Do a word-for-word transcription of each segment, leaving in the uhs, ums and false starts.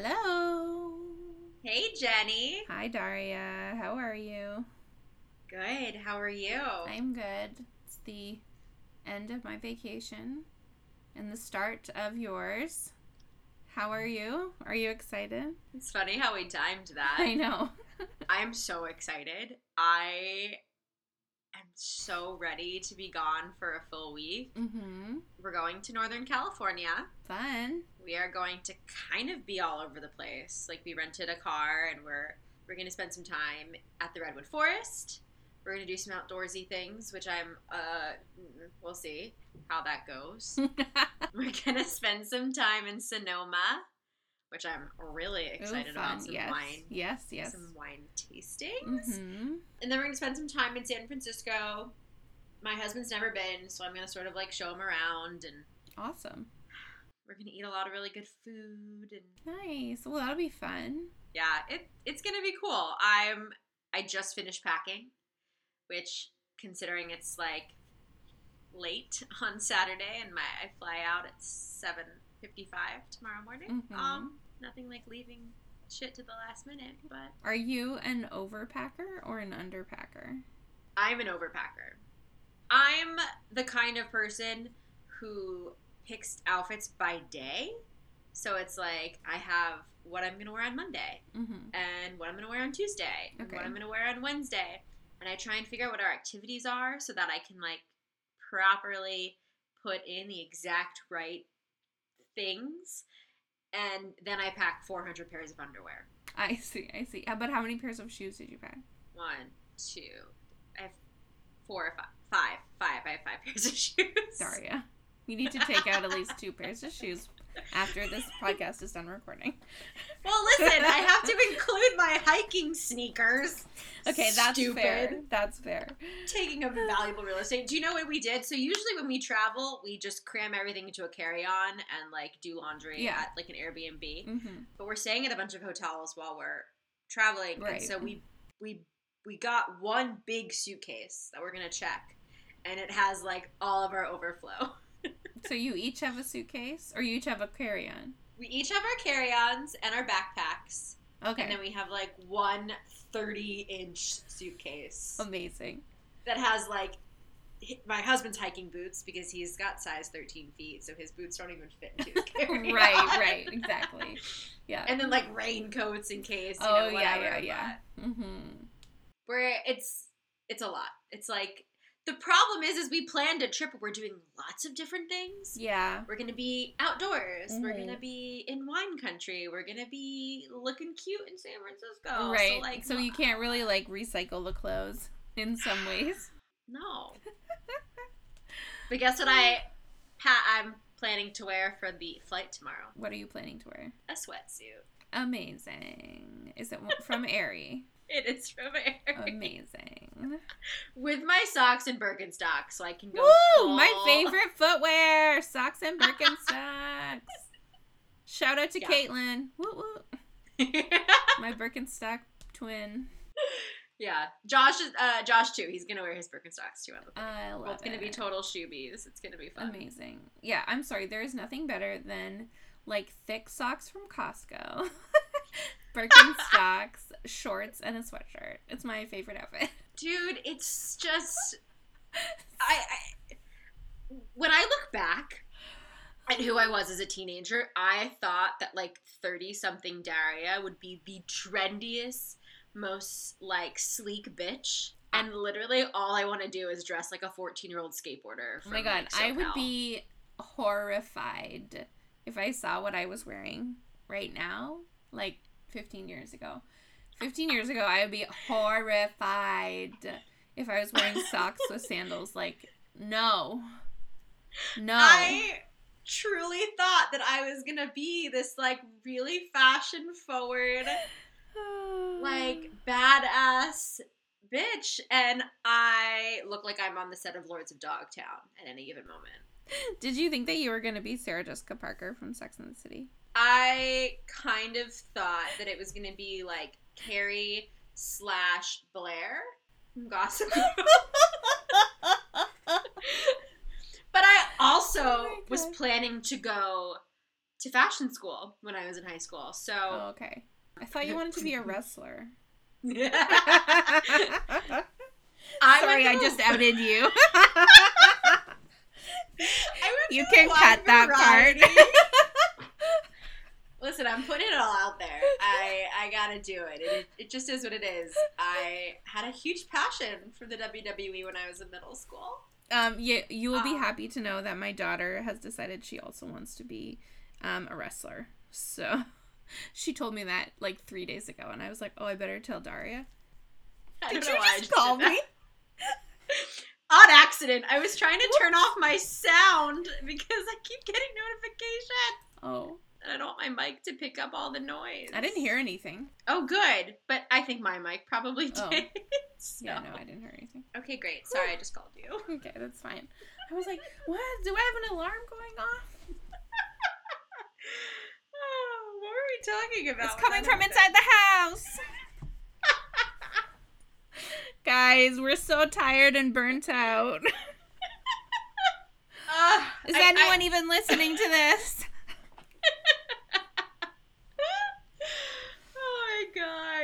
Hello. Hey, Jenny. Hi, Daria. How are you? Good. How are you? I'm good. It's the end of my vacation and the start of yours. How are you? Are you excited? It's funny how we timed that. I know. I'm so excited. I am so ready to be gone for a full week. Mm-hmm. We're going to Northern California. Fun. We are going to kind of be all over the place. Like, we rented a car, and we're we're going to spend some time at the Redwood Forest. We're going to do some outdoorsy things, which I'm, uh, we'll see how that goes. We're going to spend some time in Sonoma, which I'm really excited Ooh, about. Some yes. wine. Yes, yes. Some wine tastings. Mm-hmm. And then we're going to spend some time in San Francisco. My husband's never been, so I'm going to sort of like show him around. And awesome. We're going to eat a lot of really good food. And nice. Well, that'll be fun. Yeah, it it's going to be cool. I'm I just finished packing, which, considering it's like late on Saturday and my I fly out at seven fifty-five tomorrow morning. Mm-hmm. Um, nothing like leaving shit to the last minute, but are you an overpacker or an underpacker? I'm an overpacker. I'm the kind of person who picks outfits by day. So it's like I have what I'm going to wear on Monday, mm-hmm. and what I'm going to wear on Tuesday, and okay. what I'm going to wear on Wednesday. And I try and figure out what our activities are so that I can, like, properly put in the exact right things. And then I pack four hundred pairs of underwear. I see, I see. But how many pairs of shoes did you pack? One, two, I have four or five. Five, five. I have five pairs of shoes. Daria, you need to take out at least two pairs of shoes after this podcast is done recording. Well, listen, I have to include my hiking sneakers. Okay, that's Stupid. fair. That's fair. Taking up valuable real estate. Do you know what we did? So usually when we travel, we just cram everything into a carry-on and, like, do laundry yeah. at, like, an Airbnb. Mm-hmm. But we're staying at a bunch of hotels while we're traveling. Right. And so we, we, we got one big suitcase that we're going to check. And it has, like, all of our overflow. So you each have a suitcase, or you each have a carry-on? We each have our carry-ons and our backpacks. Okay. And then we have, like, one thirty-inch suitcase. Amazing. That has, like, my husband's hiking boots, because he's got size thirteen feet, so his boots don't even fit into his carry-on. Right, right, exactly. Yeah. And then, like, raincoats in case, you oh, know, whatever. yeah, yeah, yeah. Mm-hmm. Where it's, it's a lot. It's, like... The problem is, is we planned a trip where we're doing lots of different things. Yeah. We're going to be outdoors. Mm-hmm. We're going to be in wine country. We're going to be looking cute in San Francisco. Right. So, like, so you can't really, like, recycle the clothes in some ways. No. But guess what I, ha, I'm planning to wear for the flight tomorrow? What are you planning to wear? A sweatsuit. Amazing. Is it from Aerie? It is from Aerie. Amazing. With my socks and Birkenstocks, so I can go Woo! Full. My favorite footwear, socks and Birkenstocks. Shout out to yeah. Caitlin. Woo woo. My Birkenstock twin. Yeah. Josh is, uh, Josh too. He's going to wear his Birkenstocks too on the plane. I love well, it's it. It's going to be total shoebies. It's going to be fun. Amazing. Yeah, I'm sorry. There is nothing better than, like, thick socks from Costco. Birkenstocks, shorts, and a sweatshirt. It's my favorite outfit. Dude, it's just... I, I When I look back at who I was as a teenager, I thought that, like, thirty-something Daria would be the trendiest, most, like, sleek bitch. And literally all I want to do is dress like a fourteen-year-old skateboarder. From, oh, my God. Like, I would be horrified if I saw what I was wearing right now. Like... fifteen years ago. fifteen years ago, I would be horrified if I was wearing socks with sandals. Like, no. No. I truly thought that I was going to be this, like, really fashion-forward, like, badass bitch. And I look like I'm on the set of Lords of Dogtown at any given moment. Did you think that you were going to be Sarah Jessica Parker from Sex and the City? I kind of thought that it was going to be, like, Carrie slash Blair from Gossip Girl. But I also oh was planning to go to fashion school when I was in high school. So oh, okay. I thought you wanted to be a wrestler. Sorry, I just outed you. I you can cut that variety. Part. Listen, I'm putting it all out there. I, I gotta do it. it. It just is what it is. I had a huge passion for the W W E when I was in middle school. Um, yeah, you will um, be happy to know that my daughter has decided she also wants to be um, a wrestler. So she told me that like three days ago, and I was like, oh, I better tell Daria. I don't did know you why just, I just call me? On accident. I was trying to turn off my sound because I keep getting notifications. Oh. And I don't want my mic to pick up all the noise. I didn't hear anything. Oh, good. But I think my mic probably did. Oh. So. Yeah, no, I didn't hear anything. Okay, great. Sorry, I just called you. Okay, that's fine. I was like, what? Do I have an alarm going off? Oh, what were we talking about? It's coming from inside the house. Guys, we're so tired and burnt out. uh, Is I, anyone I... even listening to this? Oh my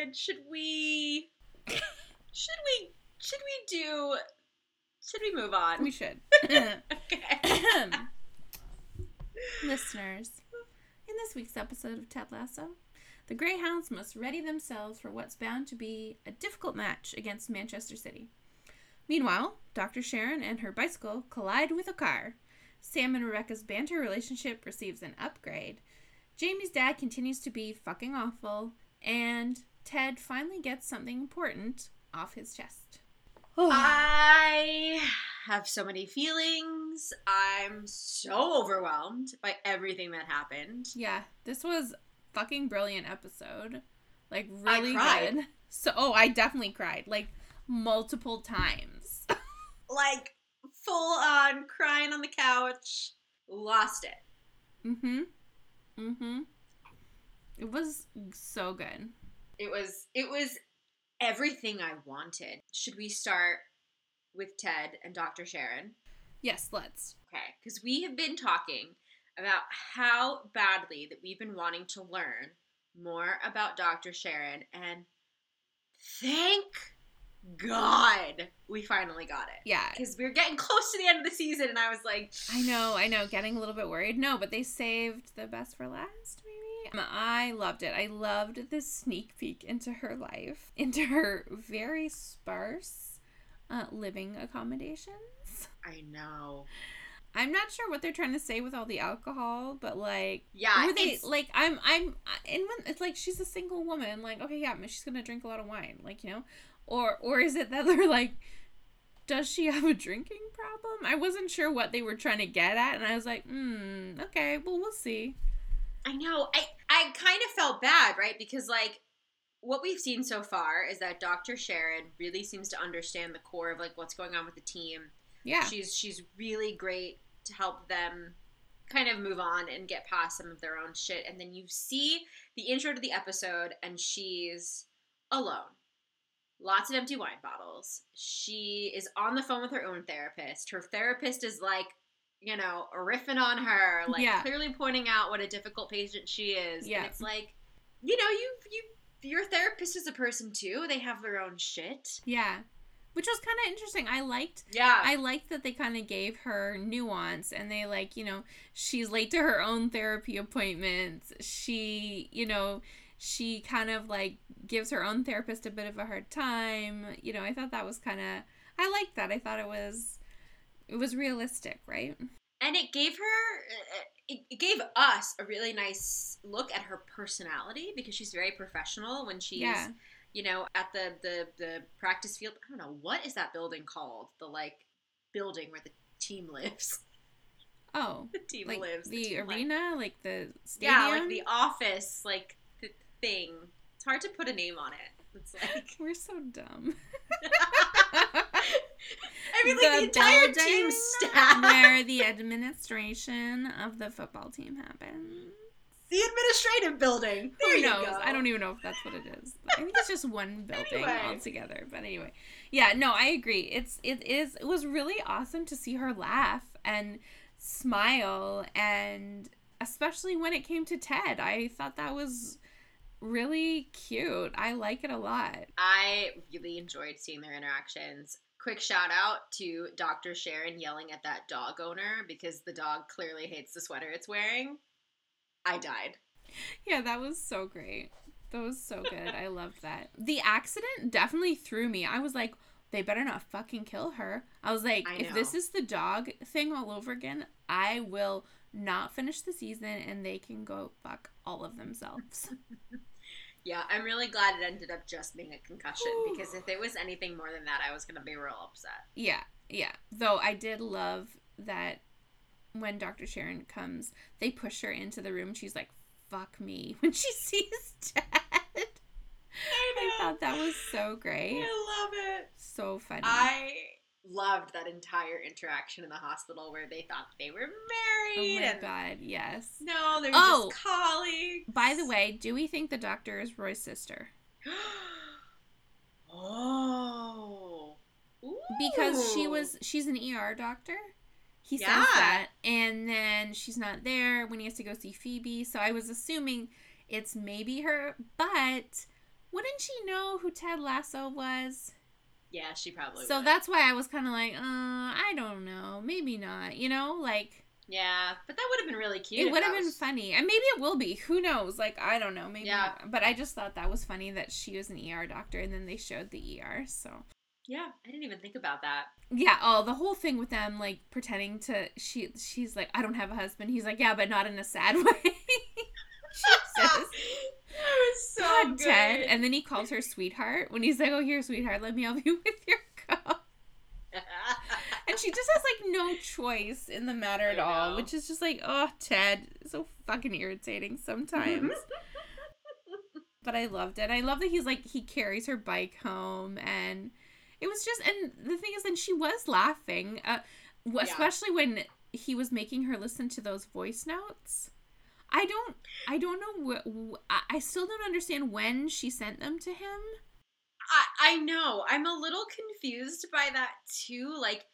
god, should we should we should we do should we move on? We should. Okay. Listeners, in this week's episode of Ted Lasso, the Greyhounds must ready themselves for what's bound to be a difficult match against Manchester City. Meanwhile, Doctor Sharon and her bicycle collide with a car. Sam and Rebecca's banter relationship receives an upgrade. Jamie's dad continues to be fucking awful, and Ted finally gets something important off his chest. Oh. I have so many feelings. I'm so overwhelmed by everything that happened. Yeah, this was a fucking brilliant episode. Like, really I cried. Good. So, oh, I definitely cried. Like, multiple times. Like, full on crying on the couch. Lost it. Mm-hmm. Mm-hmm. It was so good. It was it was everything I wanted. Should we start with Ted and Doctor Sharon? Yes, let's. Okay, because we have been talking about how badly that we've been wanting to learn more about Doctor Sharon, and thank God we finally got it. Yeah. Because we were getting close to the end of the season, and I was like... I know, I know. Getting a little bit worried. No, but they saved the best for last, maybe? Um, I loved it. I loved this sneak peek into her life, into her very sparse uh, living accommodations. I know. I'm not sure what they're trying to say with all the alcohol, but like... Yeah, were they like, I'm... I'm and when, it's like, she's a single woman. Like, okay, yeah, she's going to drink a lot of wine. Like, you know... Or or is it that they're like, does she have a drinking problem? I wasn't sure what they were trying to get at, and I was like, hmm, okay, well, we'll see. I know. I, I kind of felt bad, right? Because, like, what we've seen so far is that Doctor Sharon really seems to understand the core of, like, what's going on with the team. Yeah. She's, she's really great to help them kind of move on and get past some of their own shit. And then you see the intro to the episode, and she's alone. Lots of empty wine bottles. She is on the phone with her own therapist. Her therapist is like, you know, riffing on her, like yeah. clearly pointing out what a difficult patient she is. Yeah. And it's like, you know, you you your therapist is a person too. They have their own shit. Yeah. Which was kind of interesting. I liked yeah. I liked that they kind of gave her nuance, and they like, you know, she's late to her own therapy appointments. She, you know, she kind of, like, gives her own therapist a bit of a hard time. You know, I thought that was kind of... I liked that. I thought it was... It was realistic, right? And it gave her... It gave us a really nice look at her personality, because she's very professional when she's, yeah. you know, at the, the, the practice field. I don't know. What is that building called? The, like, building where the team lives. Oh. The team like lives. The, the team arena? Lives. Like, the stadium? Yeah, like the office, like... thing. It's hard to put a name on it. It's like we're so dumb. I mean, like the, the entire team staff, where the administration of the football team happens. The administrative building. There Who knows? You go. I don't even know if that's what it is. I think it's just one building anyway. Altogether. But anyway, yeah. No, I agree. It's it is. It was really awesome to see her laugh and smile and. especially when it came to Ted. I thought that was really cute. I like it a lot. I really enjoyed seeing their interactions. Quick shout out to Doctor Sharon yelling at that dog owner because the dog clearly hates the sweater it's wearing. I died. Yeah, that was so great. That was so good. I loved that. The accident definitely threw me. I was like, they better not fucking kill her. I was like, I if this is the dog thing all over again, I will not finish the season and they can go fuck all of themselves. Yeah, I'm really glad it ended up just being a concussion because if it was anything more than that, I was going to be real upset. Yeah, yeah. Though I did love that when Doctor Sharon comes, they push her into the room. She's like, fuck me, when she sees Ted. I, I thought that was so great. I love it. So funny. I loved that entire interaction in the hospital where they thought they were married. Oh, my and God, yes. No, they're oh, just colleagues. By the way, do we think the doctor is Roy's sister? Oh. Ooh. Because she was, she's an E R doctor. He yeah. says that, and then she's not there when he has to go see Phoebe, so I was assuming it's maybe her, but wouldn't she know who Ted Lasso was? Yeah, she probably so would. So that's why I was kind of like, uh, I don't know, maybe not, you know, like. Yeah, but that would have been really cute. It would have been was... funny, and maybe it will be, who knows, like, I don't know, maybe yeah. not. But I just thought that was funny that she was an E R doctor, and then they showed the E R, so. Yeah, I didn't even think about that. Yeah, oh, the whole thing with them, like, pretending to, she, she's like, I don't have a husband. He's like, yeah, but not in a sad way. Jesus. That was so God, good. Ted. And then he calls her sweetheart when he's like, oh, here, sweetheart, let me help you with your cup. And she just has, like, no choice in the matter at all, know. Which is just like, oh, Ted, so fucking irritating sometimes. But I loved it. I love that he's like, he carries her bike home and... It was just, and the thing is, and she was laughing, uh, especially yeah. when he was making her listen to those voice notes. I don't, I don't know, wh- I still don't understand when she sent them to him. I, I know, I'm a little confused by that too, like,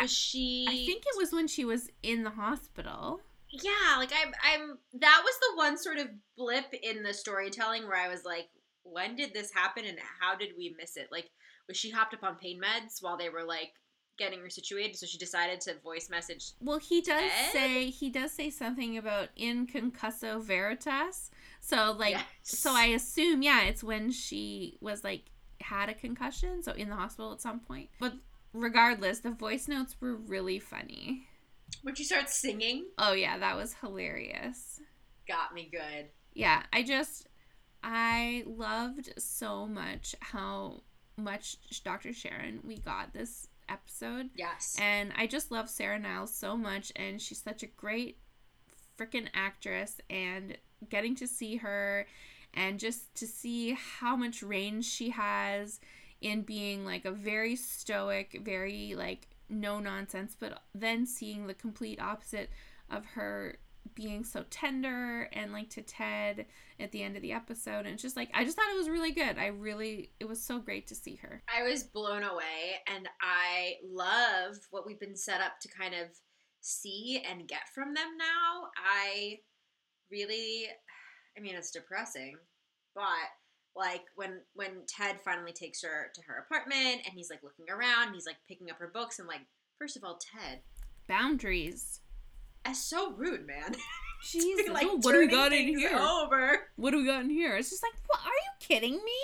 was I, she... I think it was when she was in the hospital. Yeah, like, I'm, I'm, that was the one sort of blip in the storytelling where I was like, when did this happen and how did we miss it? Like, was she hopped up on pain meds while they were, like, getting her situated, so she decided to voice message Well, he does Ted? say, he does say something about in concusso veritas. So, like, yes. so I assume, yeah, it's when she was, like, had a concussion, so in the hospital at some point. But regardless, the voice notes were really funny. When she starts singing? Oh, yeah, that was hilarious. Got me good. Yeah, I just, I loved so much how... much Doctor Sharon we got this episode. Yes. And I just love Sarah Niles so much, and she's such a great freaking actress, and getting to see her and just to see how much range she has in being like a very stoic, very like no nonsense, but then seeing the complete opposite of her being so tender and like to Ted at the end of the episode, and it's just like I just thought it was really good. I really it was so great to see her. I was blown away, and I love what we've been set up to kind of see and get from them now. I really I mean it's depressing, but like when when Ted finally takes her to her apartment and he's like looking around and he's like picking up her books and like, first of all, Ted, boundaries. That's so rude, man. Jesus, like, oh, what do we got in here? Over. What do we got in here? It's just like, what? Are you kidding me?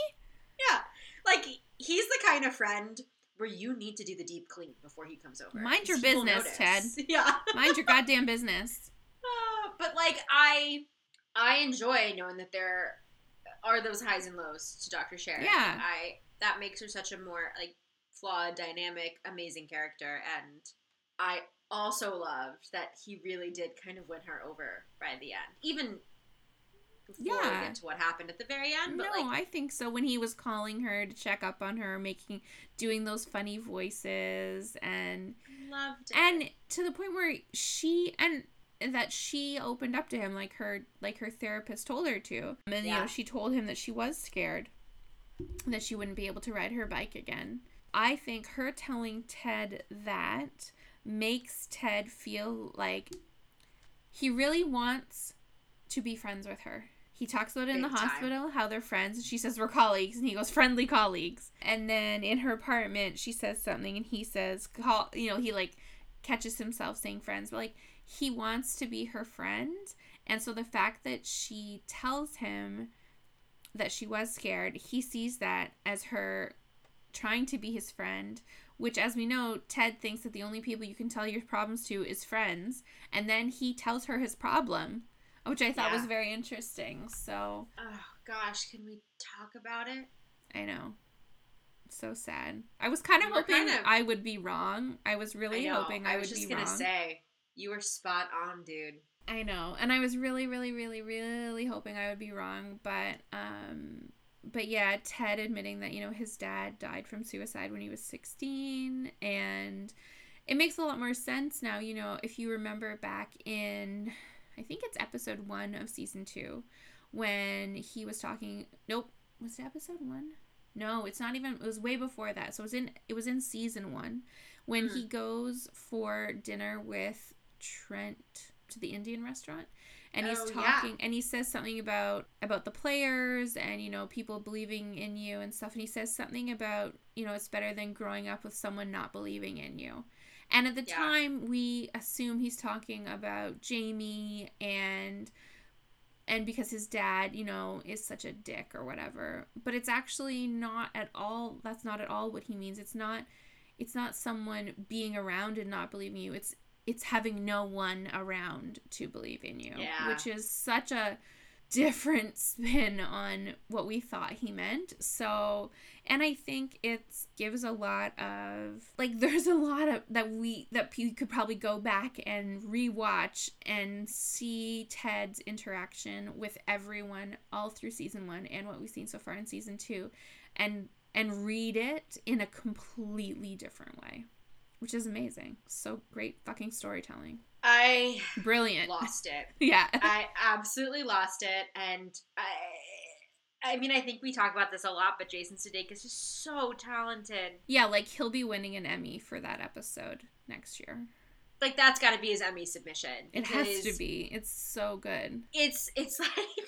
Yeah. Like, he's the kind of friend where you need to do the deep clean before he comes over. Mind your business, Ted. Yeah. Mind your goddamn business. Uh, but, like, I I enjoy knowing that there are those highs and lows to Doctor Sharon. Yeah. I That makes her such a more, like, flawed, dynamic, amazing character. And I... also loved that he really did kind of win her over by the end, even before yeah. we get to what happened at the very end. But no, like, I think so. When he was calling her to check up on her, making, doing those funny voices, and loved it, and to the point where she and that she opened up to him, like her, like her therapist told her to, and yeah. you know, she told him that she was scared, that she wouldn't be able to ride her bike again. I think her telling Ted that makes Ted feel like He really wants to be friends with her. He talks about it in the hospital, how they're friends. And she says, we're colleagues. And he goes, friendly colleagues. And then in her apartment, she says something. And he says, call, you know, he, like, catches himself saying friends. But, like, he wants to be her friend. And so the fact that she tells him that she was scared, he sees that as her trying to be his friend, which, as we know, Ted thinks that the only people you can tell your problems to is friends. And then he tells her his problem. Which I thought yeah. was very interesting, so. Oh, gosh, can we talk about it? I know. It's so sad. I was kind of you hoping kind of... I would be wrong. I was really I hoping I, I would be wrong. I was just going to say, you were spot on, dude. I know. And I was really, really, really, really hoping I would be wrong, but, um, but yeah, Ted admitting that, you know, his dad died from suicide when he was sixteen, and it makes a lot more sense now, you know, if you remember back in... I think it's episode one of season two when he was talking, nope, was it episode one? No, it's not even, it was way before that. So it was in, it was in season one when mm. he goes for dinner with Trent to the Indian restaurant and oh, he's talking yeah. and he says something about, about the players and, you know, people believing in you and stuff. And he says something about, you know, it's better than growing up with someone not believing in you. And at the yeah. time, we assume he's talking about Jamie and and because his dad, you know, is such a dick or whatever. But it's actually not at all, that's not at all what he means. It's not it's not someone being around and not believing you. It's it's having no one around to believe in you, yeah. which is such a different spin on what we thought he meant. So, and I think it gives a lot of, like, there's a lot of that we that you could probably go back and rewatch and see Ted's interaction with everyone all through season one and what we've seen so far in season two and and read it in a completely different way, which is amazing. So great fucking storytelling. I Brilliant. Lost it. Yeah. I absolutely lost it. And I, I mean, I think we talk about this a lot, but Jason Sudeikis is so talented. Yeah, like he'll be winning an Emmy for that episode next year. Like that's got to be his Emmy submission. It has to be. It's so good. It's, it's like...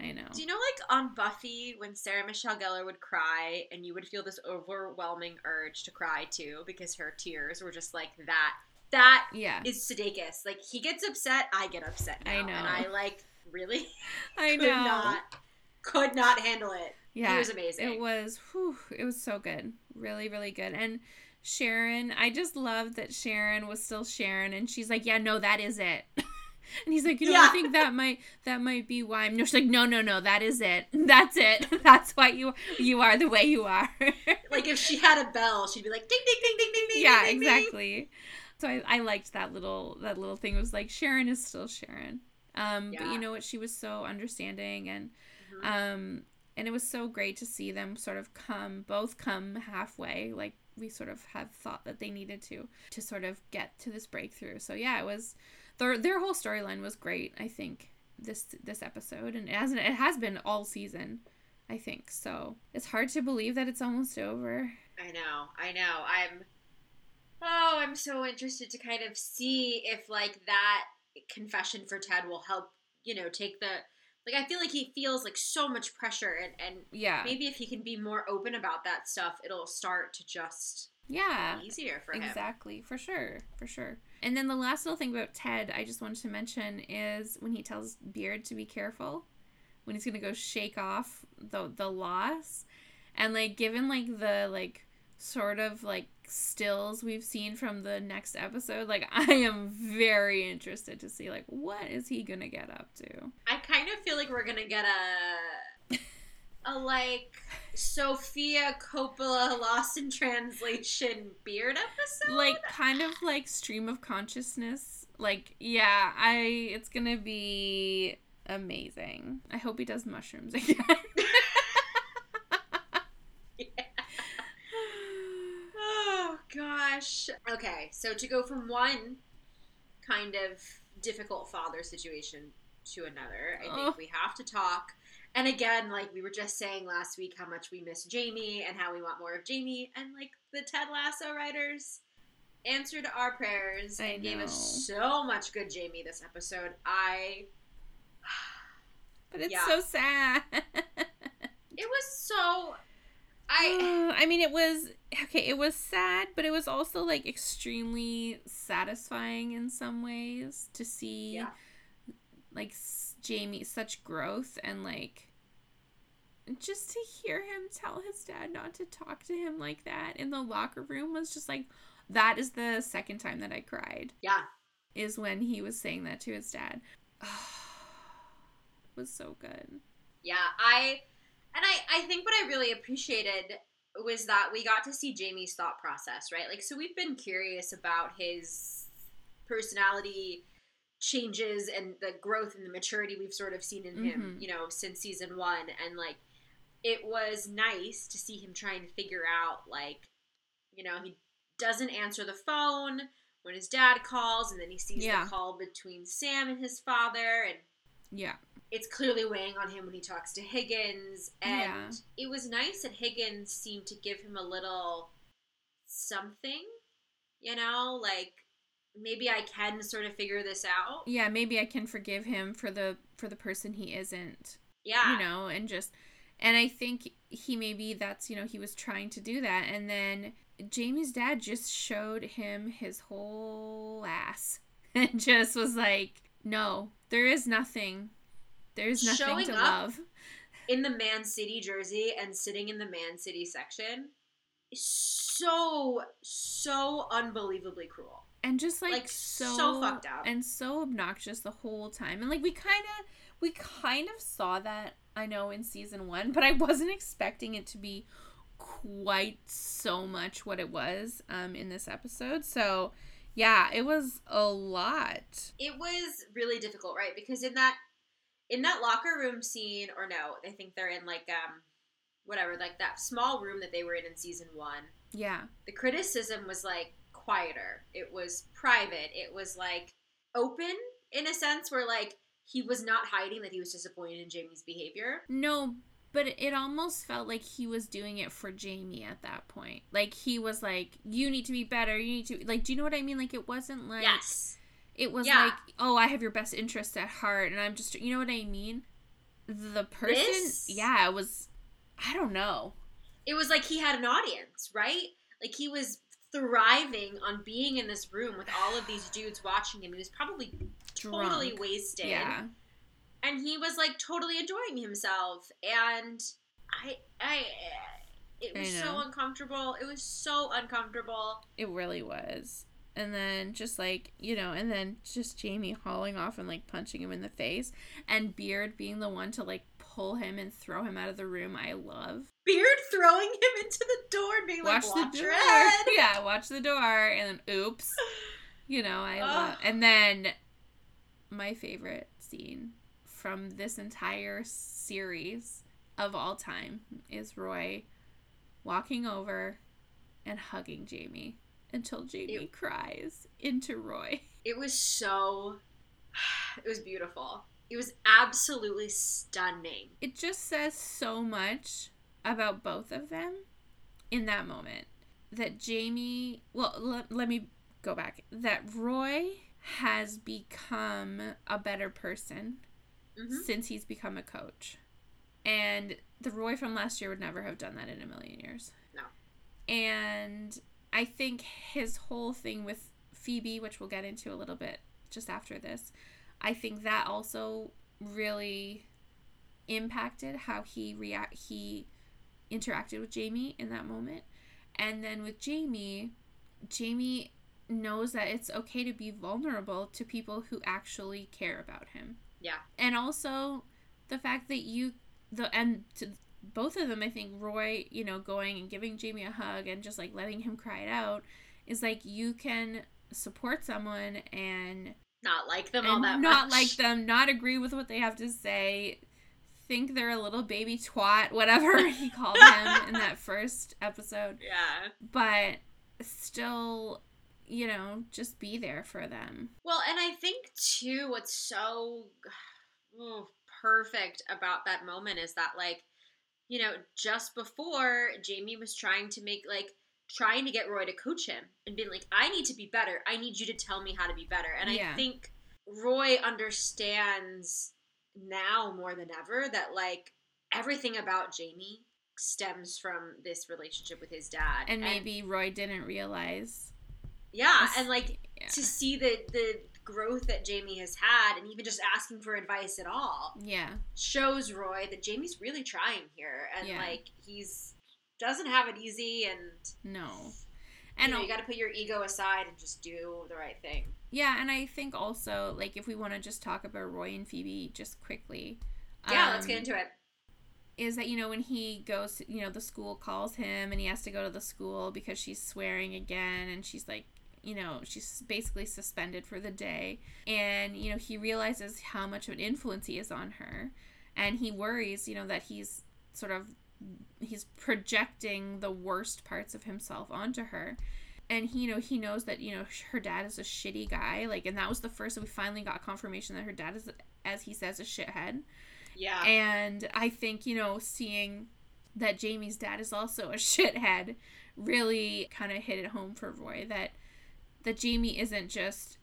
I know. Do you know, like, on Buffy, when Sarah Michelle Gellar would cry, and you would feel this overwhelming urge to cry, too, because her tears were just like that. That yeah. is Sudeikis. Like, he gets upset, I get upset now. I know. And I, like, really I could know. not, could not handle it. Yeah. He was amazing. It was, whew, it was so good. Really, really good. And Sharon, I just love that Sharon was still Sharon, and she's like, yeah, no, that is it. And he's like, you know, yeah. I think that might that might be why I'm no she's like, no, no, no, that is it. That's it. That's why you you are the way you are. Like if she had a bell, she'd be like ding ding ding ding ding ding. Yeah, ding, exactly. Ding. So I, I liked that little that little thing. It was like Sharon is still Sharon. Um yeah. But you know what, she was so understanding and mm-hmm. um and it was so great to see them sort of come both come halfway, like we sort of had thought that they needed to to sort of get to this breakthrough. So yeah, it was Their their whole storyline was great, I think, this this episode. And it, hasn't, it has been all season, I think. So it's hard to believe that it's almost over. I know. I know. I'm, oh, I'm so interested to kind of see if, like, that confession for Ted will help, you know, take the, like, I feel like he feels, like, so much pressure. And, and yeah. maybe if he can be more open about that stuff, it'll start to just... Yeah. Easier for him. Exactly. For sure. For sure. And then the last little thing about Ted I just wanted to mention is when he tells Beard to be careful, when he's going to go shake off the the loss. And, like, given, like, the, like, sort of, like, stills we've seen from the next episode, like, I am very interested to see, like, what is he going to get up to? I kind of feel like we're going to get a... A, like, Sophia Coppola Lost in Translation Beard episode? Like, kind of, like, stream of consciousness. Like, yeah, I... It's gonna be amazing. I hope he does mushrooms again. Yeah. Oh, gosh. Okay, so to go from one kind of difficult father situation to another, I think oh. we have to talk... And again, like, we were just saying last week how much we miss Jamie and how we want more of Jamie and, like, the Ted Lasso writers. answered our prayers and gave us so much good Jamie this episode. I... But it's yeah. so sad. It was so... I uh, I mean, it was... Okay, it was sad, but it was also, like, extremely satisfying in some ways to see, yeah. like, Jamie, such growth and, like... Just to hear him tell his dad not to talk to him like that in the locker room was just like, that is the second time that I cried. Yeah. Is when he was saying that to his dad. Oh, it was so good. Yeah, I, and I, I think what I really appreciated was that we got to see Jamie's thought process, right? Like, so we've been curious about his personality changes and the growth and the maturity we've sort of seen in him, mm-hmm. you know, since season one. And, like, it was nice to see him trying to figure out, like, you know, he doesn't answer the phone when his dad calls, and then he sees yeah. the call between Sam and his father, and yeah, it's clearly weighing on him when he talks to Higgins. And yeah. it was nice that Higgins seemed to give him a little something, you know, like, maybe I can sort of figure this out. Yeah, maybe I can forgive him for the for the person he isn't. Yeah. You know, and just... And I think he maybe that's, you know, he was trying to do that. And then Jamie's dad just showed him his whole ass and just was like, no, there is nothing. There is nothing Showing to up love. In the Man City jersey and sitting in the Man City section is so, so unbelievably cruel. And just like, like so, so fucked up. And so obnoxious the whole time. And like we kind of, we kind of saw that. I know in season one, but I wasn't expecting it to be quite so much what it was um, in this episode. So, yeah, it was a lot. It was really difficult, right? Because in that in that locker room scene, or no, I think they're in like um whatever, like that small room that they were in in season one. Yeah. The criticism was like quieter. It was private. It was like open in a sense where like he was not hiding that he was disappointed in Jamie's behavior. No, but it almost felt like he was doing it for Jamie at that point. Like, he was like, you need to be better. You need to... Like, do you know what I mean? Like, it wasn't like... Yes. It was yeah. like, oh, I have your best interests at heart, and I'm just... You know what I mean? The person... This? Yeah, it was... I don't know. It was like he had an audience, right? Like, he was thriving on being in this room with all of these dudes watching him. He was probably... Drunk. Totally wasted. Yeah. And he was like totally enjoying himself. And I, I, it was I so uncomfortable. It was so uncomfortable. It really was. And then just like, you know, and then just Jamie hauling off and like punching him in the face. And Beard being the one to like pull him and throw him out of the room. I love Beard throwing him into the door and being watch like, watch the door. Red. Yeah, watch the door. And then oops. You know, I Ugh. love. And then. My favorite scene from this entire series of all time is Roy walking over and hugging Jamie until Jamie it, cries into Roy. It was so... It was beautiful. It was absolutely stunning. It just says so much about both of them in that moment. That Jamie... Well, let, let me go back. That Roy... has become a better person mm-hmm. since he's become a coach. And the Roy from last year would never have done that in a million years. No. And I think his whole thing with Phoebe, which we'll get into a little bit just after this, I think that also really impacted how he react he interacted with Jamie in that moment. And then with Jamie, Jamie knows that it's okay to be vulnerable to people who actually care about him. Yeah. And also the fact that you the and to both of them, I think Roy, you know, going and giving Jamie a hug and just like letting him cry it out is like you can support someone and not like them all that much. Not like them, not agree with what they have to say, think they're a little baby twat, whatever he called them in that first episode. Yeah. But still, you know, just be there for them. Well, and I think, too, what's so oh, perfect about that moment is that, like, you know, just before Jamie was trying to make, like, trying to get Roy to coach him and being like, I need to be better. I need you to tell me how to be better. And yeah. I think Roy understands now more than ever that, like, everything about Jamie stems from this relationship with his dad. And maybe and, Roy didn't realize. Yeah, this, and, like, yeah. to see the, the growth that Jamie has had and even just asking for advice at all yeah. shows Roy that Jamie's really trying here. And, yeah. like, he's... doesn't have it easy, and no, and you know, you got to put your ego aside and just do the right thing. Yeah, and I think also, like, if we want to just talk about Roy and Phoebe just quickly, yeah, um, let's get into it. Is that, you know, when he goes, you know, the school calls him, and he has to go to the school because she's swearing again, and she's like, you know, she's basically suspended for the day, and you know, he realizes how much of an influence he is on her, and he worries, you know, that he's sort of. He's projecting the worst parts of himself onto her. And he, you know, he knows that, you know, her dad is a shitty guy. Like, and that was the first that we finally got confirmation that her dad is, as he says, a shithead. Yeah. And I think, you know, seeing that Jamie's dad is also a shithead really kind of hit it home for Roy that, that Jamie isn't just,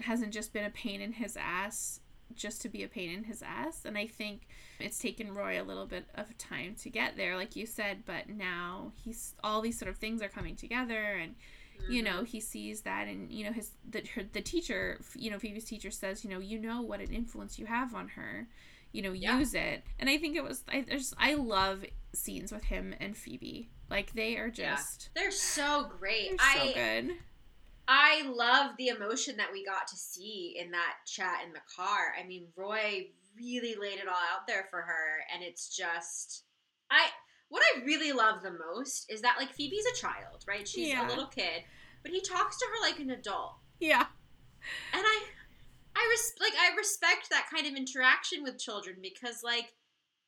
hasn't just been a pain in his ass just to be a pain in his ass. And I think it's taken Roy a little bit of time to get there, like you said, but now he's, all these sort of things are coming together, and mm-hmm. you know, he sees that, and you know, his the, her, the teacher, you know, Phoebe's teacher says, you know, you know what an influence you have on her, you know, yeah. use it. And I think it was, I just, I love scenes with him and Phoebe, like they are just yeah. they're so great. They're so I, good I love the emotion that we got to see in that chat in the car. I mean, Roy really laid it all out there for her, and it's just, I, what I really love the most is that, like, Phoebe's a child, right? She's yeah. a little kid, but he talks to her like an adult. Yeah. And I, I res- like, I respect that kind of interaction with children because, like,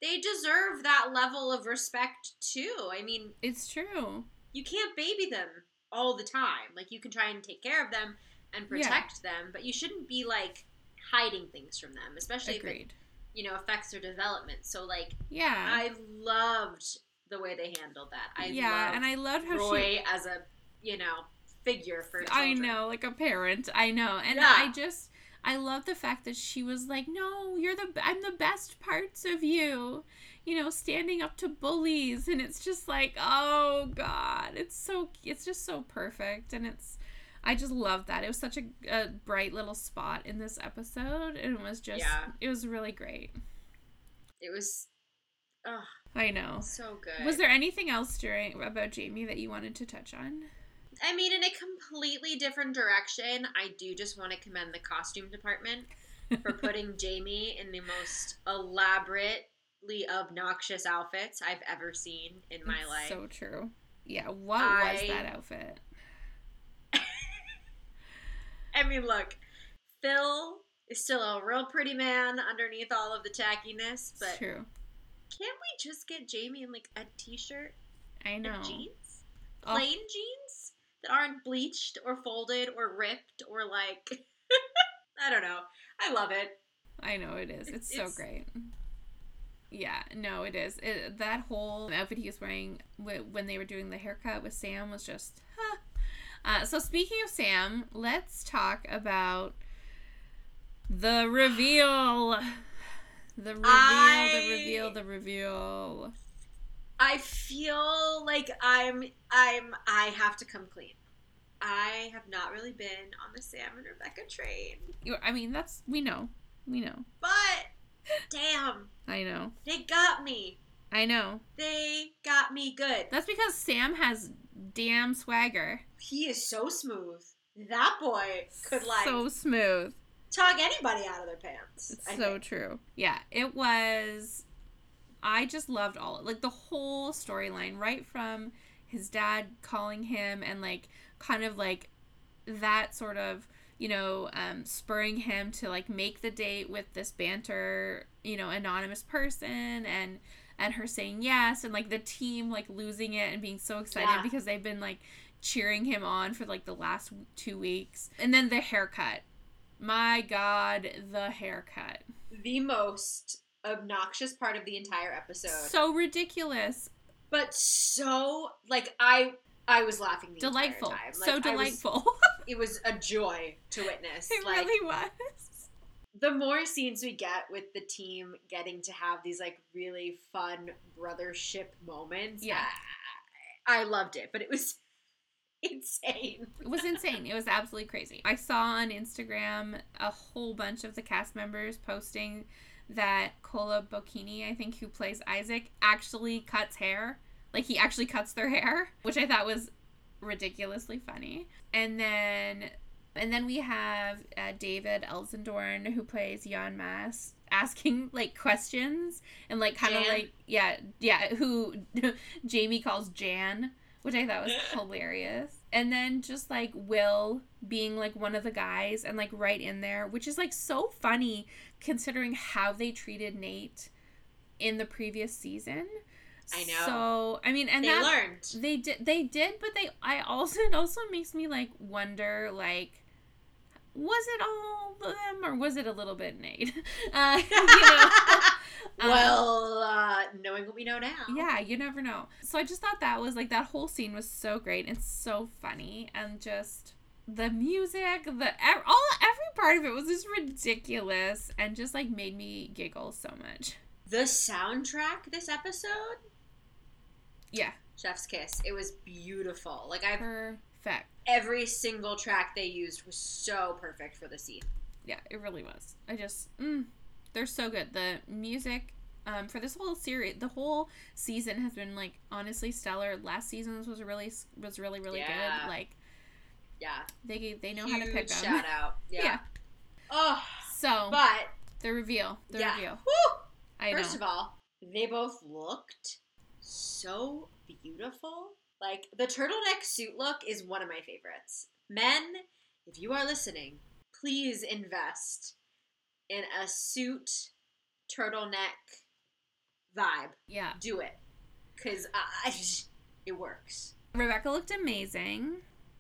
they deserve that level of respect too. I mean. It's true. You can't baby them. All the time. Like, you can try and take care of them and protect yeah. them, but you shouldn't be, like, hiding things from them, especially Agreed. if it, you know, affects their development. So, like, yeah, I loved the way they handled that. I yeah, loved and I loved how Roy she... as a, you know, figure for children. I know, like a parent. I know. And yeah. I just, I love the fact that she was like, no, you're the, I'm the best parts of you. You know, standing up to bullies, and it's just like, oh God, it's so, it's just so perfect, and it's, I just love that. It was such a, a bright little spot in this episode, and it was just, yeah. it was really great. It was, oh, I know, so good. Was there anything else during about Jamie that you wanted to touch on? I mean, in a completely different direction, I do just want to commend the costume department for putting Jamie in the most elaborate. Obnoxious outfits I've ever seen in my it's life. So true. Yeah, what I... was that outfit? I mean, look, Phil is still a real pretty man underneath all of the tackiness, but it's true. Can't we just get Jamie in, like, a t-shirt? I know. And jeans? Plain oh. jeans that aren't bleached or folded or ripped or, like, I don't know. I love it. I know it is. It's, it's so great. Yeah, no, it is. It, that whole outfit he was wearing w- when they were doing the haircut with Sam was just, huh. Uh, so speaking of Sam, let's talk about the reveal. The reveal, I, the reveal, the reveal. I feel like I'm, I'm, I have to come clean. I have not really been on the Sam and Rebecca train. You're, I mean, that's, we know, we know. But... damn. I know. They got me. I know. They got me good. That's because Sam has damn swagger. He is so smooth. That boy could, like... so smooth. Tug anybody out of their pants. It's so true. Yeah, it was... I just loved all... like, the whole storyline, right from his dad calling him and, like, kind of, like, that sort of... you know, um, spurring him to, like, make the date with this banter, you know, anonymous person, and and her saying yes, and, like, the team, like, losing it and being so excited yeah. because they've been, like, cheering him on for, like, the last two weeks. And then the haircut. My God, the haircut. The most obnoxious part of the entire episode. So ridiculous. But so, like, I... I was laughing the delightful. entire time. Like, so delightful. Was, it was a joy to witness. It like, really was. The more scenes we get with the team getting to have these like really fun brothership moments. Yeah. I, I loved it, but it was insane. It was insane. It was absolutely crazy. I saw on Instagram a whole bunch of the cast members posting that Cola Bocchini, I think, who plays Isaac, actually cuts hair. Like, he actually cuts their hair, which I thought was ridiculously funny. And then and then we have uh, David Elzendorn, who plays Jan Mass, asking, like, questions. And, like, kind of, like, yeah, yeah, who Jamie calls Jan, which I thought was hilarious. And then just, like, Will being, like, one of the guys and, like, right in there, which is, like, so funny considering how they treated Nate in the previous season. I know. So, I mean, and they that, learned. They did, they did, but they, I also, it also makes me, like, wonder, like, was it all them, or was it a little bit Nate? Uh, you know? Well, um, uh, knowing what we know now. Yeah, you never know. So I just thought that was, like, that whole scene was so great and so funny, and just the music, the, all, every part of it was just ridiculous, and just, like, made me giggle so much. The soundtrack this episode? Yeah. Chef's Kiss. It was beautiful. Like, I've... Perfect. Every single track they used was so perfect for the scene. Yeah, it really was. I just... Mm, they're so good. The music um, for this whole series... The whole season has been, like, honestly stellar. Last season's was really, was really, really yeah. good. Like... Yeah. They they know Huge how to pick them. shout out. Yeah. yeah. Oh. So... But... The reveal. The yeah. reveal. Woo! I First know. of all, they both looked... so beautiful. Like, the turtleneck suit look is one of my favorites. Men, if you are listening, please invest in a suit turtleneck vibe. Yeah. Do it. Because uh, it works. Rebecca looked amazing.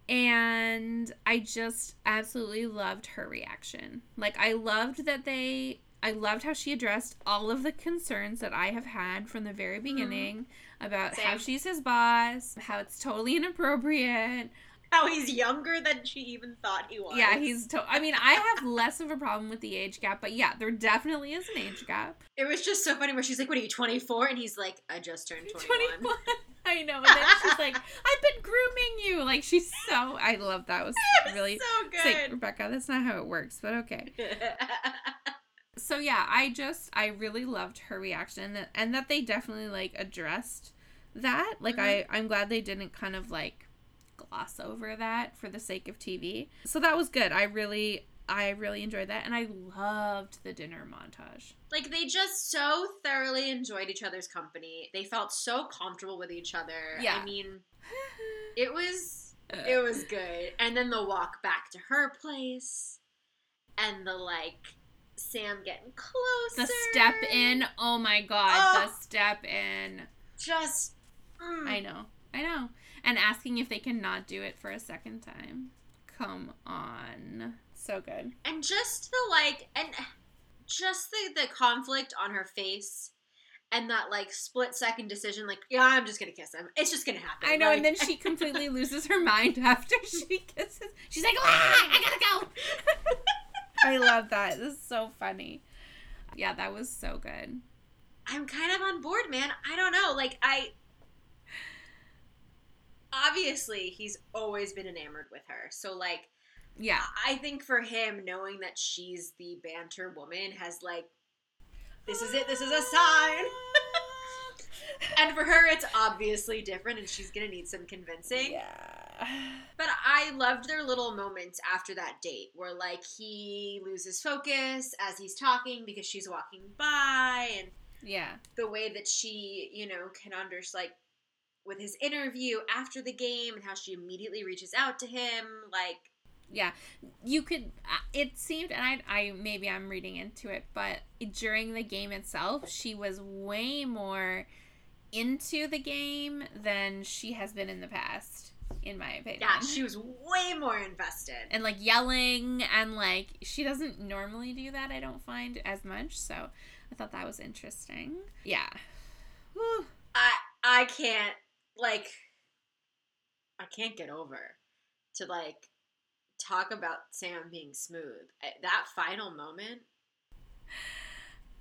And I just absolutely loved her reaction. Like, I loved that they... I loved how she addressed all of the concerns that I have had from the very beginning mm-hmm. about Same. how she's his boss, how it's totally inappropriate. How he's younger than she even thought he was. Yeah, he's to- I mean, I have less of a problem with the age gap, but yeah, there definitely is an age gap. It was just so funny where she's like, what are you, twenty-four? And he's like, I just turned twenty-one. twenty-one. I know. And then she's like, I've been grooming you. Like, she's so, I love that. It was, it was really so good. Like, Rebecca, that's not how it works, but okay. So, yeah, I just, I really loved her reaction and that, and that they definitely, like, addressed that. Like, mm-hmm. I, I'm glad they didn't kind of, like, gloss over that for the sake of T V. So that was good. I really, I really enjoyed that. And I loved the dinner montage. Like, they just so thoroughly enjoyed each other's company. They felt so comfortable with each other. Yeah. I mean, it was, it was good. And then the walk back to her place and the, like... Sam getting closer. The step in. Oh my god. Oh, the step in. Just. Mm. I know. I know. And asking if they can not do it for a second time. Come on. So good. And just the like, and just the, the conflict on her face and that like split second decision like, yeah, I'm just going to kiss him. It's just going to happen. I know. Like, and then she completely loses her mind after she kisses. She's like, ah, I gotta go. I love that. This is so funny. Yeah, that was so good. I'm kind of on board, man. I don't know. Like, I... Obviously, he's always been enamored with her. So, like... Yeah. I think for him, knowing that she's the banter woman has, like... This is it. This is a sign. And for her, it's obviously different, and she's going to need some convincing. Yeah. But I loved their little moments after that date where, like, he loses focus as he's talking because she's walking by and yeah, the way that she, you know, can understand, like, with his interview after the game and how she immediately reaches out to him, like. Yeah, you could, it seemed, and I, I maybe I'm reading into it, but during the game itself, she was way more into the game than she has been in the past. In my opinion. Yeah, she was way more invested. And, like, yelling and, like, she doesn't normally do that, I don't find, as much. So I thought that was interesting. Yeah. Whew. I I can't, like, I can't get over to, like, talk about Sam being smooth. That final moment.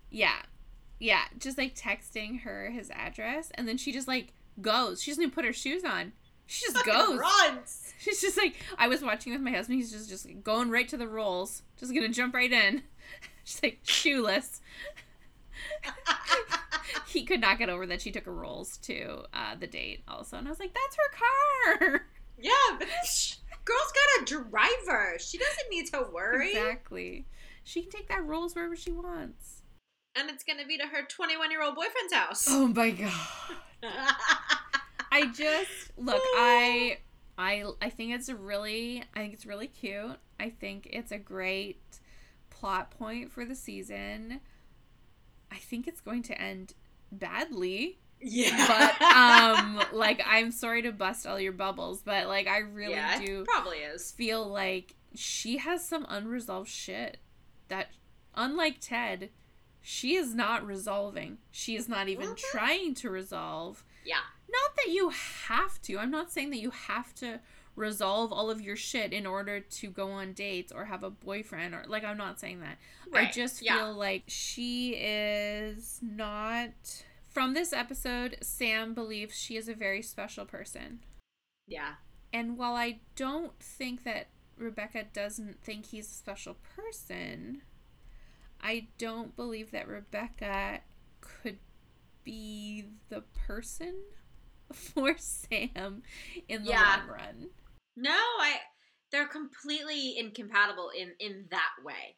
Yeah. Yeah. Just, like, texting her his address. And then she just, like, goes. She doesn't even put her shoes on. She just fucking goes. Runs. She's just like, I was watching with my husband. He's just, just going right to the rolls. Just going to jump right in. She's like, shoeless. He could not get over that she took a rolls to uh, the date also. And I was like, that's her car. Yeah, but this girl's got a driver. She doesn't need to worry. Exactly. She can take that rolls wherever she wants. And it's going to be to her twenty-one-year-old boyfriend's house. Oh, my God. I just, look, I, I, I think it's really, I think it's really cute. I think it's a great plot point for the season. I think it's going to end badly. Yeah. But, um, like, I'm sorry to bust all your bubbles, but, like, I really yeah, do probably is. feel like she has some unresolved shit that, unlike Ted, she is not resolving. She is not even okay. trying to resolve. Yeah. Not that you have to. I'm not saying that you have to resolve all of your shit in order to go on dates or have a boyfriend or, like, I'm not saying that. Right. I just yeah. feel like she is not... From this episode, Sam believes she is a very special person. Yeah. And while I don't think that Rebecca doesn't think he's a special person, I don't believe that Rebecca could be the person for Sam in the yeah. long run. No, I they're completely incompatible in, in that way.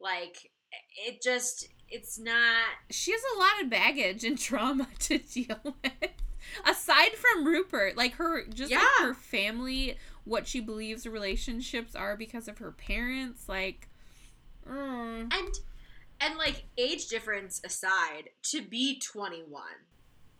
Like, it just... It's not... She has a lot of baggage and trauma to deal with. Aside from Rupert, like, her, just, yeah. like, her family, what she believes relationships are because of her parents, like, mm. And, and, like, age difference aside, to be twenty-one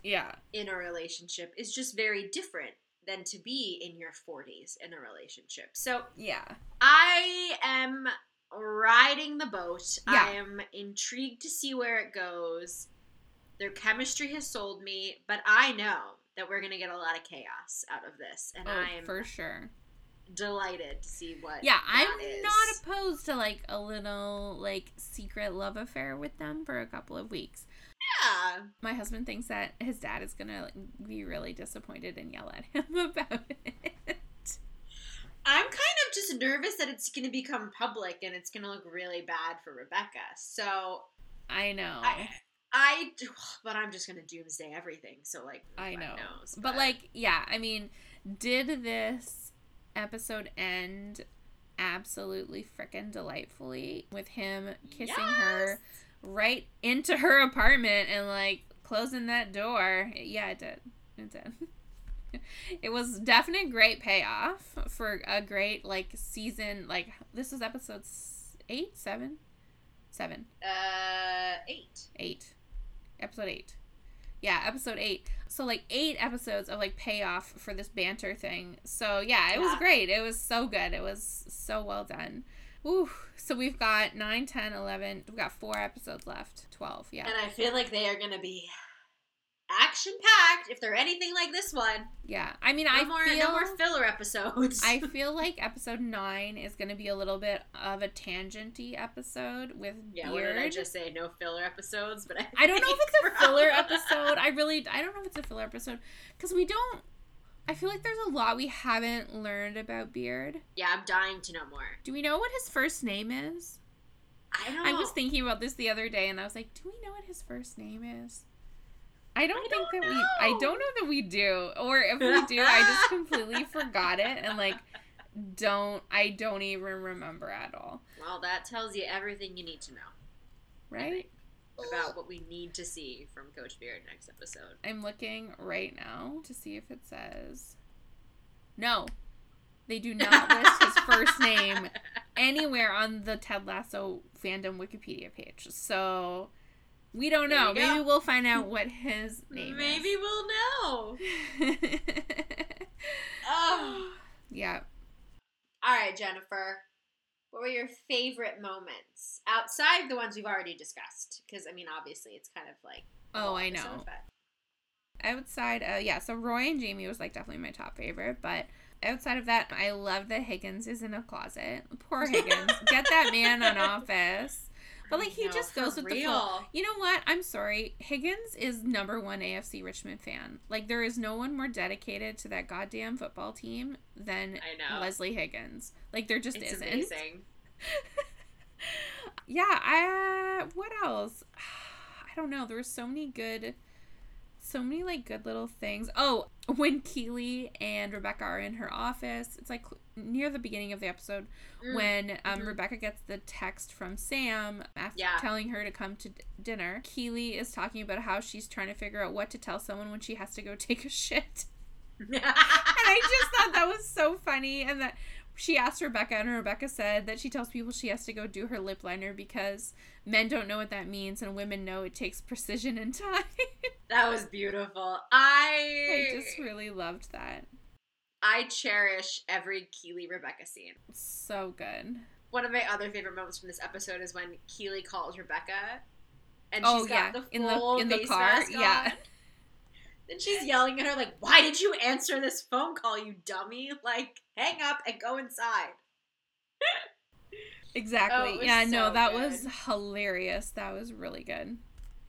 yeah, in a relationship is just very different than to be in your forties in a relationship. So, yeah. I am... riding the boat. Yeah. I am intrigued to see where it goes. Their chemistry has sold me, but I know that we're going to get a lot of chaos out of this. And oh, I am for sure delighted to see what Yeah, I'm is. not opposed to, like, a little, like, secret love affair with them for a couple of weeks. Yeah. My husband thinks that his dad is going to, like, be really disappointed and yell at him about it. I'm kind of just nervous that it's going to become public and it's going to look really bad for Rebecca. So I know, I, I but I'm just going to doomsday everything. So, like, I know, knows, but. but like, yeah, I mean, did this episode end absolutely frickin' delightfully with him kissing yes. her right into her apartment and, like, closing that door? Yeah, it did. It did. It was definite great payoff for a great, like, season. Like, this is episode eight, seven, seven. Uh, eight. Eight. Episode eight. Yeah, episode eight. So, like, eight episodes of, like, payoff for this banter thing. So, yeah, it yeah. was great. It was so good. It was so well done. Ooh, so we've got nine, ten, eleven. We've got four episodes left. Twelve, yeah. And I feel like they are going to be... action-packed, if they're anything like this one. Yeah. I mean, no I more, feel... No more filler episodes. I feel like episode nine is going to be a little bit of a tangent-y episode with yeah, Beard. Yeah, what did I just say? No filler episodes? But I, I don't know if it's a filler episode. I really... I don't know if it's a filler episode. Because we don't... I feel like there's a lot we haven't learned about Beard. Yeah, I'm dying to know more. Do we know what his first name is? I don't know. I was thinking about this the other day, and I was like, do we know what his first name is? I don't I think don't that know. we, I don't know that we do, or if we do, I just completely forgot it, and, like, don't, I don't even remember at all. Well, that tells you everything you need to know. Right? About what we need to see from Coach Beard next episode. I'm looking right now to see if it says, no, they do not list his first name anywhere on the Ted Lasso fandom Wikipedia page, so... We don't know. Maybe we'll find out what his name Maybe is. Maybe we'll know. Oh. Yeah. All right, Jennifer. What were your favorite moments outside the ones we've already discussed? Because, I mean, obviously it's kind of like... Oh, I know. But... outside of, yeah, so Roy and Jamie was, like, definitely my top favorite, but outside of that, I love that Higgins is in a closet. Poor Higgins. Get that man on Office. But, like, he no, just goes with real. the flow. You know what? I'm sorry. Higgins is number one A F C Richmond fan. Like, there is no one more dedicated to that goddamn football team than Leslie Higgins. Like, there just it's isn't. It's amazing. Yeah, I, what else? I don't know. There were so many good, so many, like, good little things. Oh, when Keely and Rebecca are in her office, it's, like, near the beginning of the episode, mm. when um, mm-hmm. Rebecca gets the text from Sam after yeah. telling her to come to d- dinner. Keely is talking about how she's trying to figure out what to tell someone when she has to go take a shit. And I just thought that was so funny, and that... She asked Rebecca, and Rebecca said that she tells people she has to go do her lip liner because men don't know what that means, and women know it takes precision and time. That was beautiful. I... I just really loved that. I cherish every Keely Rebecca scene. So good. One of my other favorite moments from this episode is when Keely calls Rebecca, and she's oh, got yeah. the full in the, in face the car. Mask on. Yeah. And she's yelling at her, like, why did you answer this phone call, you dummy? Like, hang up and go inside. Exactly. Oh, yeah, so no, that good. was hilarious. That was really good.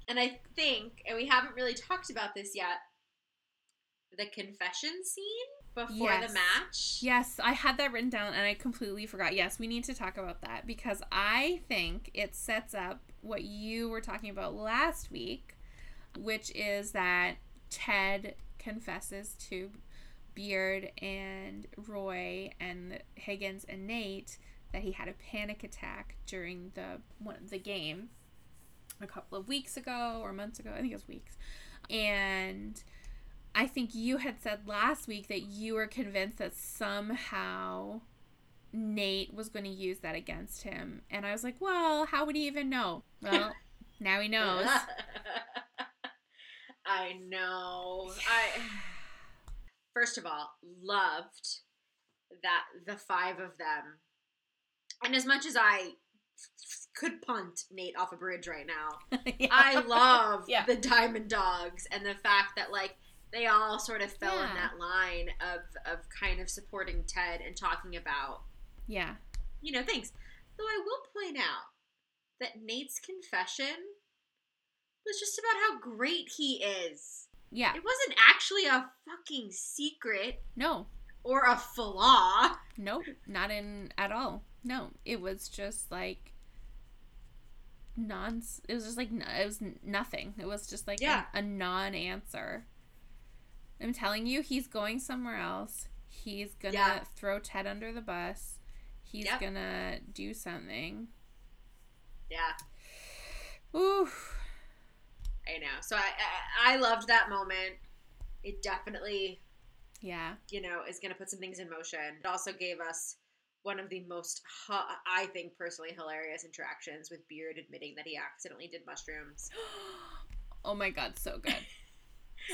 And I think, and we haven't really talked about this yet, the confession scene before yes. the match. Yes, I had that written down, and I completely forgot. Yes, we need to talk about that, because I think it sets up what you were talking about last week, which is that Ted confesses to Beard and Roy and Higgins and Nate that he had a panic attack during the one, the game a couple of weeks ago or months ago. I think it was weeks. And I think you had said last week that you were convinced that somehow Nate was going to use that against him. And I was like, well, how would he even know? Well, now he knows. I know. I first of all loved that the five of them, and as much as I could punt Nate off a bridge right now, yeah. I love yeah. the Diamond Dogs and the fact that, like, they all sort of fell yeah. in that line of of kind of supporting Ted and talking about yeah you know things. Though I will point out that Nate's confession was just about how great he is. Yeah. It wasn't actually a fucking secret. No. Or a flaw. Nope. Not in at all. No. It was just like non. It was just like it was nothing. It was just like yeah. a, a non-answer. I'm telling you, he's going somewhere else. He's gonna yeah. throw Ted under the bus. He's yep. gonna do something. Yeah. Ooh. I know. So I, I I loved that moment. It definitely, yeah, you know, is going to put some things in motion. It also gave us one of the most, I think, personally hilarious interactions with Beard admitting that he accidentally did mushrooms. Oh my God, so good.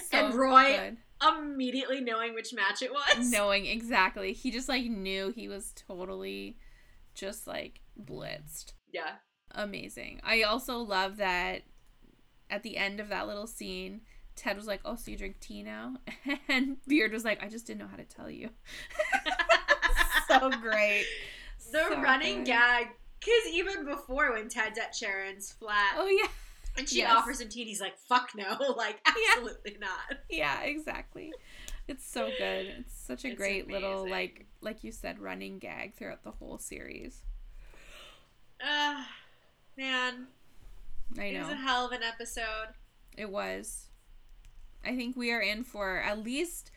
So and Roy good. Immediately knowing which match it was. Knowing, exactly. He just, like, knew he was totally just, like, blitzed. Yeah. Amazing. I also love that at the end of that little scene, Ted was like, oh, so you drink tea now? And Beard was like, I just didn't know how to tell you. So great. The so running good. gag. Because even before, when Ted's at Sharon's flat. Oh, yeah. And she yes. offers him tea, and he's like, fuck no. Like, absolutely yeah. not. Yeah, exactly. It's so good. It's such a it's great amazing. little, like like you said, running gag throughout the whole series. Ah, uh, man. I know. It was a hell of an episode. It was. I think we are in for at least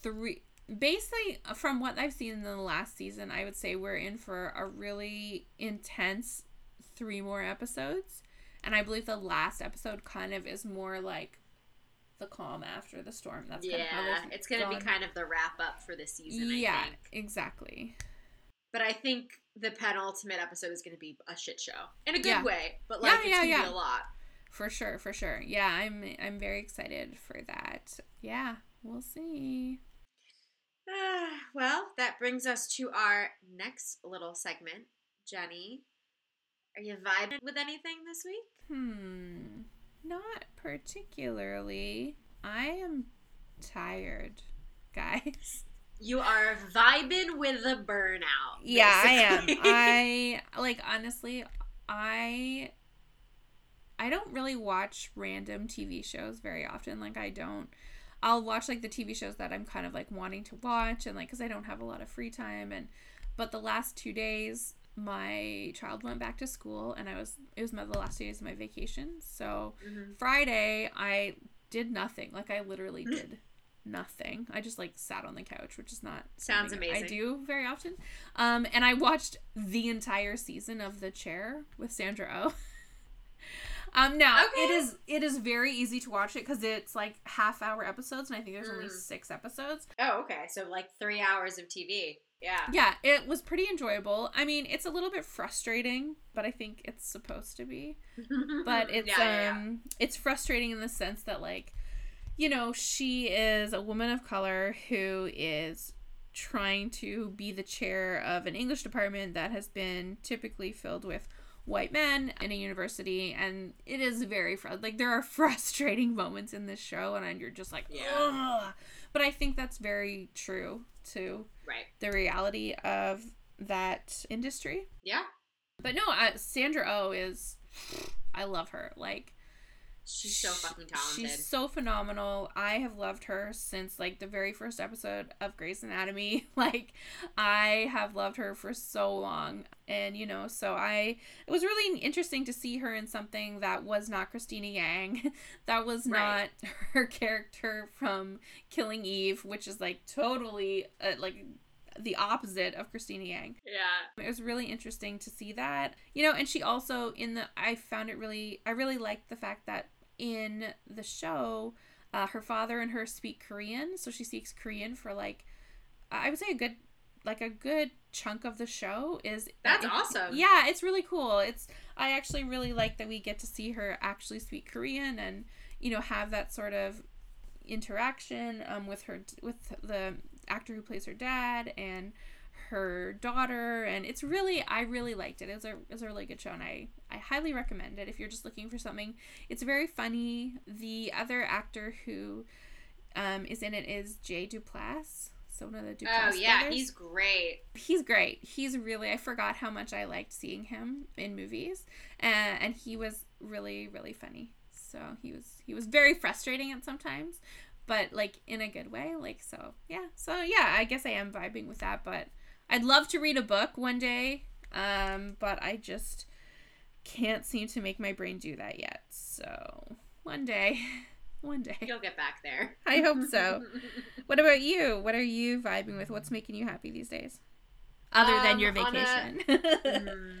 three. Basically, from what I've seen in the last season, I would say we're in for a really intense three more episodes. And I believe the last episode kind of is more like the calm after the storm. That's yeah, kind of how it's going to be kind of the wrap up for this season, yeah, I think. Yeah, exactly. But I think the penultimate episode is going to be a shit show. In a good yeah. way, but, like, yeah, it's yeah, going to yeah. be a lot. For sure, for sure. Yeah, I'm I'm very excited for that. Yeah, we'll see. Uh, well, that brings us to our next little segment. Jenny, are you vibing with anything this week? Hmm, not particularly. I am tired, guys. You are vibing with the burnout. Basically. Yeah, I am. I, like, honestly, I I don't really watch random T V shows very often. Like, I don't. I'll watch, like, the T V shows that I'm kind of, like, wanting to watch and, like, because I don't have a lot of free time. And but the last two days, my child went back to school, and I was it was my, the last two days of my vacation. So, mm-hmm. Friday, I did nothing. Like, I literally did nothing. I just, like, sat on the couch, which is not sounds amazing. I do very often. Um, and I watched the entire season of The Chair with Sandra Oh. um, now okay. it is it is very easy to watch it because it's like half hour episodes, and I think there's mm. only six episodes. Oh, okay, so like three hours of T V. Yeah, yeah, it was pretty enjoyable. I mean, it's a little bit frustrating, but I think it's supposed to be. But it's yeah, yeah, um, yeah. it's frustrating in the sense that like. You know, she is a woman of color who is trying to be the chair of an English department that has been typically filled with white men in a university, and it is very fr- like there are frustrating moments in this show, and you're just like, yeah. Ugh. But I think that's very true to right. the reality of that industry. Yeah. But no, uh, Sandra Oh is, I love her. Like. She's so fucking talented. She's so phenomenal. I have loved her since, like, the very first episode of Grey's Anatomy. Like, I have loved her for so long. And, you know, so I... It was really interesting to see her in something that was not Christina Yang. That was right. not her character from Killing Eve, which is, like, totally, uh, like... the opposite of Christina Yang. Yeah. It was really interesting to see that. You know, and she also in the, I found it really, I really liked the fact that in the show, uh, her father and her speak Korean. So she speaks Korean for like, I would say a good, like a good chunk of the show is. That's it, awesome. Yeah. It's really cool. It's, I actually really like that we get to see her actually speak Korean and, you know, have that sort of interaction um, with her, with the actor who plays her dad and her daughter, and it's really I really liked it. It was a, it was a really good show, and I, I highly recommend it if you're just looking for something. It's very funny. The other actor who um is in it is Jay Duplass. So one of the Duplass Oh yeah, brothers. He's great. He's great. He's really I forgot how much I liked seeing him in movies. Uh, and he was really, really funny. So he was he was very frustrating at sometimes. But, like, in a good way, like, so, yeah. So, yeah, I guess I am vibing with that, but I'd love to read a book one day, um, but I just can't seem to make my brain do that yet. So, one day, one day. You'll get back there. I hope so. What about you? What are you vibing with? What's making you happy these days? Other um, than your vacation. A, mm,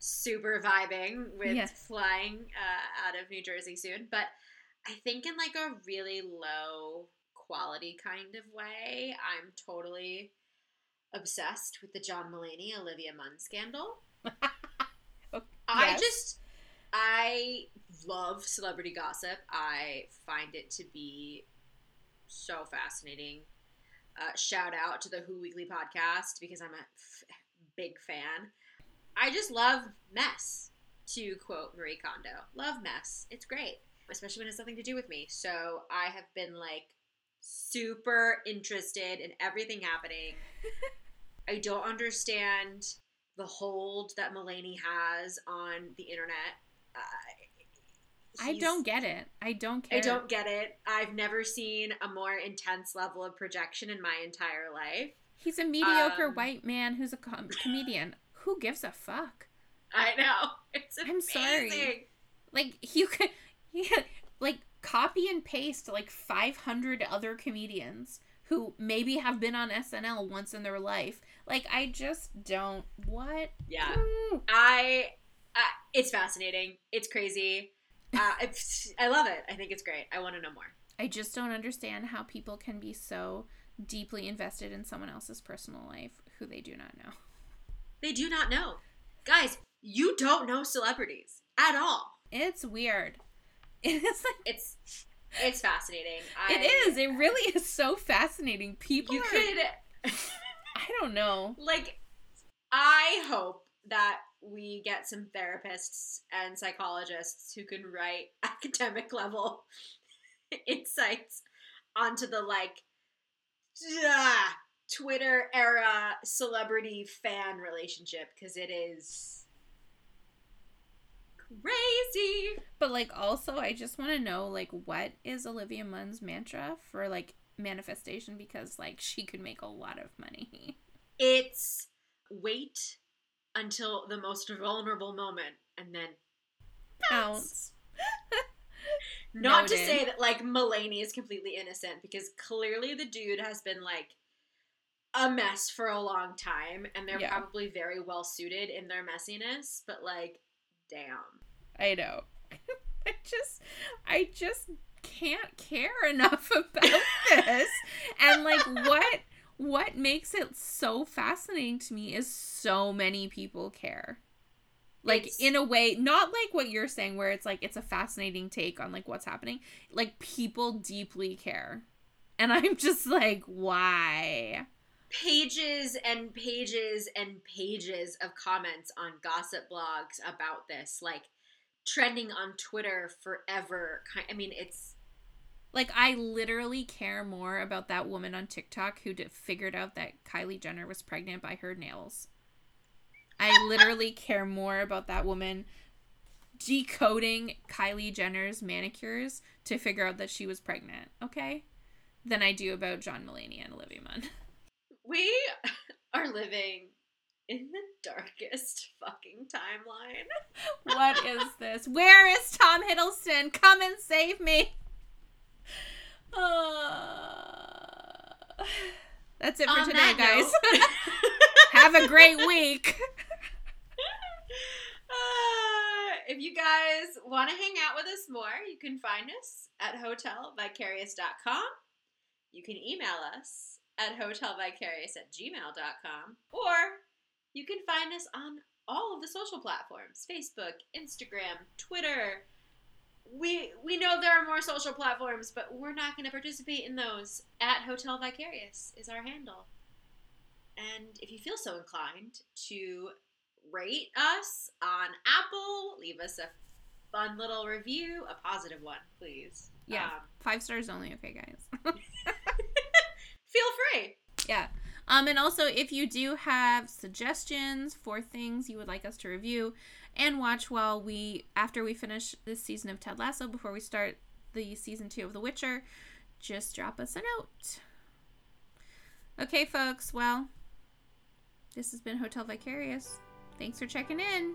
super vibing with yes. flying uh, out of New Jersey soon, but... I think in, like, a really low-quality kind of way, I'm totally obsessed with the John Mulaney, Olivia Munn scandal. Okay. I yes. just, I love celebrity gossip. I find it to be so fascinating. Uh, shout out to the Who Weekly podcast, because I'm a f- big fan. I just love mess, to quote Marie Kondo. Love mess. It's great. Especially when it has something to do with me. So I have been, like, super interested in everything happening. I don't understand the hold that Mulaney has on the internet. Uh, I don't get it. I don't care. I don't get it. I've never seen a more intense level of projection in my entire life. He's a mediocre um, white man who's a com- comedian. Who gives a fuck? I know. It's amazing. I'm sorry. Like, you could... Yeah, like, copy and paste, like, five hundred other comedians who maybe have been on S N L once in their life. Like, I just don't... What? Yeah. Mm. I... Uh, it's fascinating. It's crazy. Uh, it's, I love it. I think it's great. I want to know more. I just don't understand how people can be so deeply invested in someone else's personal life who they do not know. They do not know. Guys, you don't know celebrities at all. It's weird. It's like, it's it's fascinating. I, it is. It really is so fascinating. People you are, could I don't know. Like, I hope that we get some therapists and psychologists who can write academic level insights onto the, like, duh, Twitter era celebrity fan relationship, because it is crazy. But, like, also, I just want to know, like, what is Olivia Munn's mantra for, like, manifestation? Because, like, she could make a lot of money. It's wait until the most vulnerable moment and then pounce. Not Noted. To say that, like, Mulaney is completely innocent, because clearly the dude has been, like, a mess for a long time, and they're yeah. probably very well suited in their messiness, but, like, damn. I know. I just, I just can't care enough about this. And, like, what, what makes it so fascinating to me is so many people care. Like, it's, in a way, not like what you're saying, where it's, like, it's a fascinating take on, like, what's happening. Like, people deeply care. And I'm just like, why? Pages and pages and pages of comments on gossip blogs about this. Like, trending on Twitter forever. I mean, it's... Like, I literally care more about that woman on TikTok who did, figured out that Kylie Jenner was pregnant by her nails. I literally care more about that woman decoding Kylie Jenner's manicures to figure out that she was pregnant, okay? Than I do about John Mulaney and Olivia Munn. We are living in the darkest fucking timeline. What is this? Where is Tom Hiddleston? Come and save me. Uh... That's it for On today, guys. Have a great week. Uh, if you guys want to hang out with us more, you can find us at hotel vicarious dot com. You can email us at hotel vicarious at gmail dot com. Or you can find us on all of the social platforms. Facebook, Instagram, Twitter. We we know there are more social platforms, but we're not going to participate in those. At Hotel Vicarious is our handle. And if you feel so inclined to rate us on Apple, leave us a fun little review, a positive one, please. Yeah, um, five stars only, okay, guys. Feel free. Yeah. Um, and also, if you do have suggestions for things you would like us to review and watch while we, after we finish this season of Ted Lasso, before we start the season two of The Witcher, just drop us a note. Okay, folks, well, this has been Hotel Vicarious. Thanks for checking in.